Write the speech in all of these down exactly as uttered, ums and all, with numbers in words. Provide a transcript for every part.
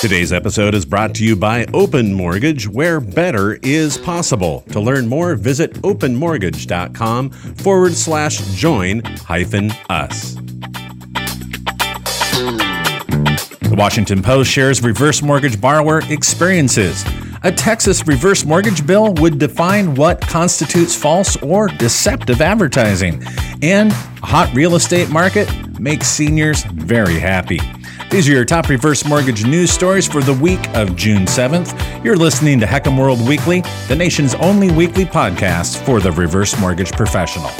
Today's episode is brought to you by Open Mortgage, where better is possible. To learn more, visit openmortgage.com forward slash join hyphen us. The Washington Post shares reverse mortgage borrower experiences. A Texas reverse mortgage bill would define what constitutes false or deceptive advertising. And a hot real estate market makes seniors very happy. These are your top reverse mortgage news stories for the week of June seventh. You're listening to H E C M World Weekly, the nation's only weekly podcast for the reverse mortgage professional.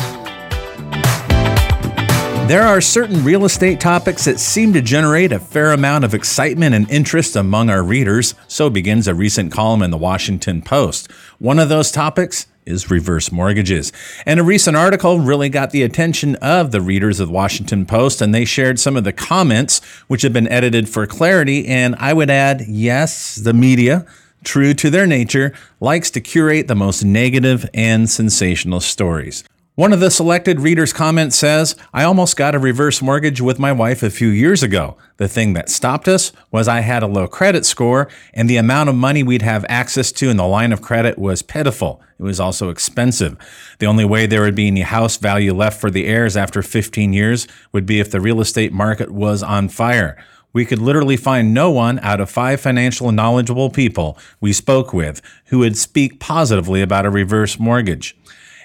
There are certain real estate topics that seem to generate a fair amount of excitement and interest among our readers. So begins a recent column in the Washington Post. One of those topics is reverse mortgages. And a recent article really got the attention of the readers of the Washington Post, and they shared some of the comments which have been edited for clarity. And I would add, yes, the media, true to their nature, likes to curate the most negative and sensational stories. One of the selected readers' comments says, "I almost got a reverse mortgage with my wife a few years ago. The thing that stopped us was I had a low credit score, and the amount of money we'd have access to in the line of credit was pitiful. It was also expensive. The only way there would be any house value left for the heirs after fifteen years would be if the real estate market was on fire. We could literally find no one out of five financial knowledgeable people we spoke with who would speak positively about a reverse mortgage."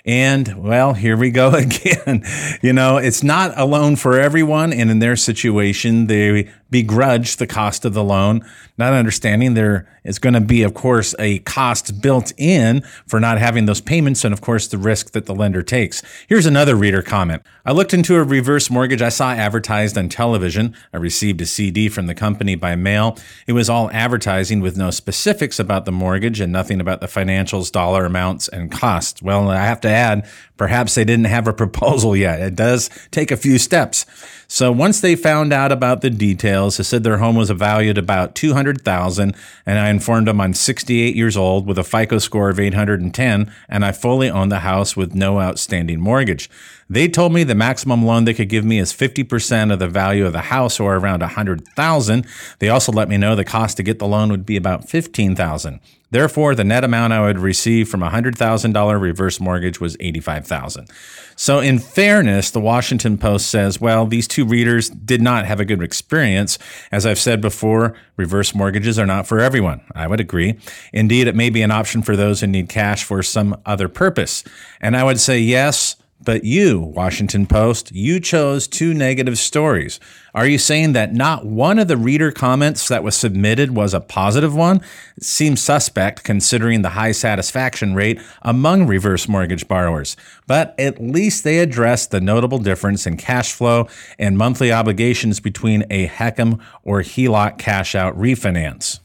And, well, here we go again. You know, it's not a loan for everyone, and in their situation, they begrudge the cost of the loan, not understanding there is going to be, of course, a cost built in for not having those payments and, of course, the risk that the lender takes. Here's another reader comment. "I looked into a reverse mortgage I saw advertised on television. I received a C D from the company by mail. It was all advertising with no specifics about the mortgage and nothing about the financials, dollar amounts, and costs. Well, I have to add, perhaps they didn't have a proposal yet. It does take a few steps. So once they found out about the details, they said their home was valued about two hundred thousand dollars, and I informed them I'm sixty-eight years old with a FICO score of eight hundred ten, and I fully own the house with no outstanding mortgage. They told me the maximum loan they could give me is fifty percent of the value of the house, or around one hundred thousand dollars. They also let me know the cost to get the loan would be about fifteen thousand dollars. Therefore, the net amount I would receive from a one hundred thousand dollars reverse mortgage was eighty-five thousand dollars. So in fairness, the Washington Post says, well, these two readers did not have a good experience. As I've said before, reverse mortgages are not for everyone. I would agree. Indeed, it may be an option for those who need cash for some other purpose. And I would say yes, but you, Washington Post, you chose two negative stories. Are you saying that not one of the reader comments that was submitted was a positive one? It seems suspect considering the high satisfaction rate among reverse mortgage borrowers. But at least they addressed the notable difference in cash flow and monthly obligations between a H E C M or H E L O C cash-out refinance.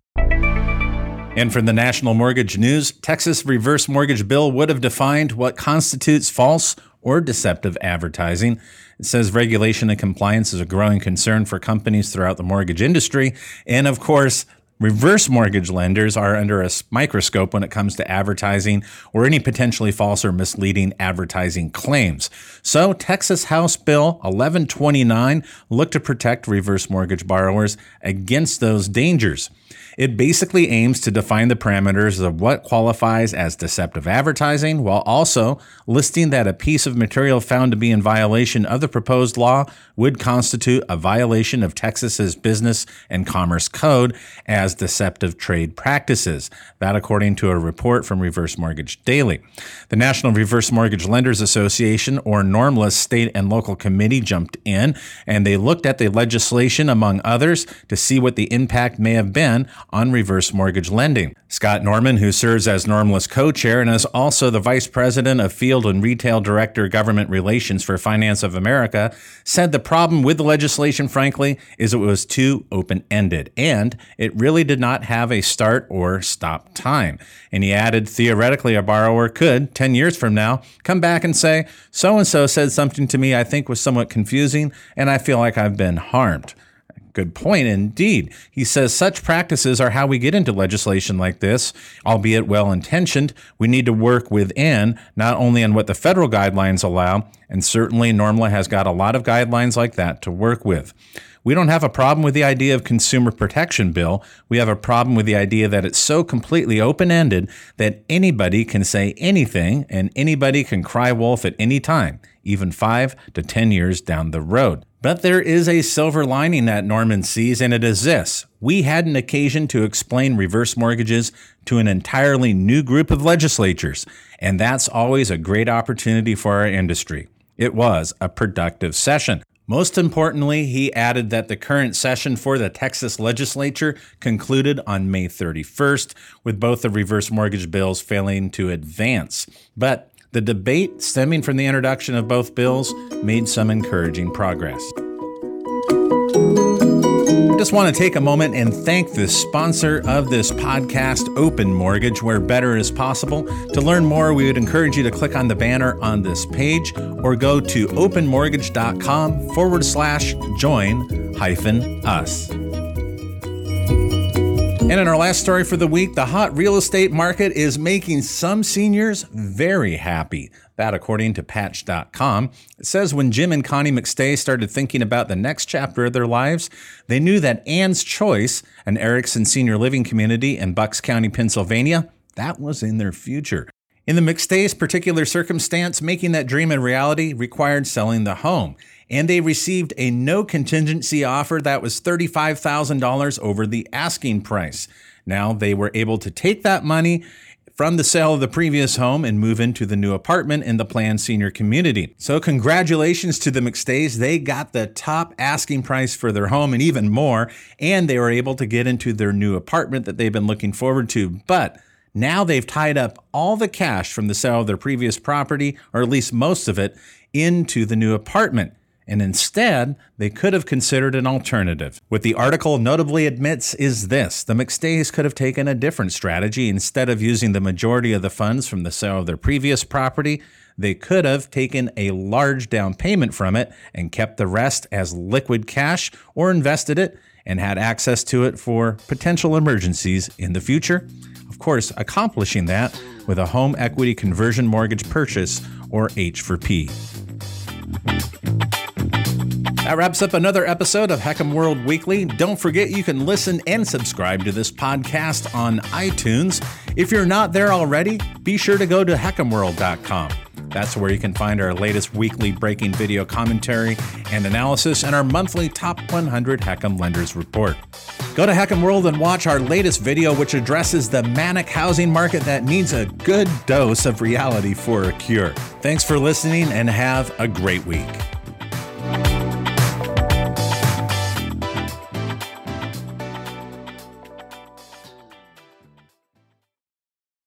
And from the National Mortgage News, Texas reverse mortgage bill would have defined what constitutes false or deceptive advertising. It says regulation and compliance is a growing concern for companies throughout the mortgage industry. And of course, reverse mortgage lenders are under a microscope when it comes to advertising or any potentially false or misleading advertising claims. So Texas House Bill eleven twenty-nine looked to protect reverse mortgage borrowers against those dangers. It basically aims to define the parameters of what qualifies as deceptive advertising, while also listing that a piece of material found to be in violation of the proposed law would constitute a violation of Texas's Business and Commerce Code as As deceptive trade practices. That according to a report from Reverse Mortgage Daily. The National Reverse Mortgage Lenders Association, or Normless, state and local committee jumped in, and they looked at the legislation, among others, to see what the impact may have been on reverse mortgage lending. Scott Norman, who serves as Normless co-chair and is also the vice president of field and retail director government relations for Finance of America, said the problem with the legislation, frankly, is it was too open-ended, and it really did not have a start or stop time. And he added, theoretically, a borrower could, ten years from now, come back and say, so-and-so said something to me I think was somewhat confusing, and I feel like I've been harmed. Good point indeed. He says such practices are how we get into legislation like this, albeit well-intentioned. We need to work within, not only on what the federal guidelines allow, and certainly Normla has got a lot of guidelines like that to work with. We don't have a problem with the idea of consumer protection bill. We have a problem with the idea that it's so completely open-ended that anybody can say anything and anybody can cry wolf at any time, even five to ten years down the road. But there is a silver lining that Norman sees, and it is this. We had an occasion to explain reverse mortgages to an entirely new group of legislatures, and that's always a great opportunity for our industry. It was a productive session. Most importantly, he added that the current session for the Texas legislature concluded on May thirty-first, with both the reverse mortgage bills failing to advance. But the debate stemming from the introduction of both bills made some encouraging progress. I just want to take a moment and thank the sponsor of this podcast, Open Mortgage, where better is possible. To learn more, we would encourage you to click on the banner on this page or go to openmortgage.com forward slash join hyphen us. And in our last story for the week, the hot real estate market is making some seniors very happy. That according to Patch dot com. It says when Jim and Connie McStay started thinking about the next chapter of their lives, they knew that Ann's Choice, an Erickson senior living community in Bucks County, Pennsylvania, that was in their future. In the McStay's particular circumstance, making that dream a reality required selling the home. And they received a no contingency offer that was thirty-five thousand dollars over the asking price. Now they were able to take that money from the sale of the previous home and move into the new apartment in the planned senior community. So congratulations to the McStays. They got the top asking price for their home and even more, and they were able to get into their new apartment that they've been looking forward to. But now they've tied up all the cash from the sale of their previous property, or at least most of it, into the new apartment. And instead, they could have considered an alternative. What the article notably admits is this. The McStays could have taken a different strategy. Instead of using the majority of the funds from the sale of their previous property, they could have taken a large down payment from it and kept the rest as liquid cash or invested it and had access to it for potential emergencies in the future. Of course, accomplishing that with a home equity conversion mortgage purchase, or H four P. That wraps up another episode of H E C M World Weekly. Don't forget you can listen and subscribe to this podcast on iTunes. If you're not there already, be sure to go to H E C M World dot com. That's where you can find our latest weekly breaking video commentary and analysis and our monthly Top one hundred H E C M Lenders Report. Go to H E C M World and watch our latest video, which addresses the manic housing market that needs a good dose of reality for a cure. Thanks for listening and have a great week.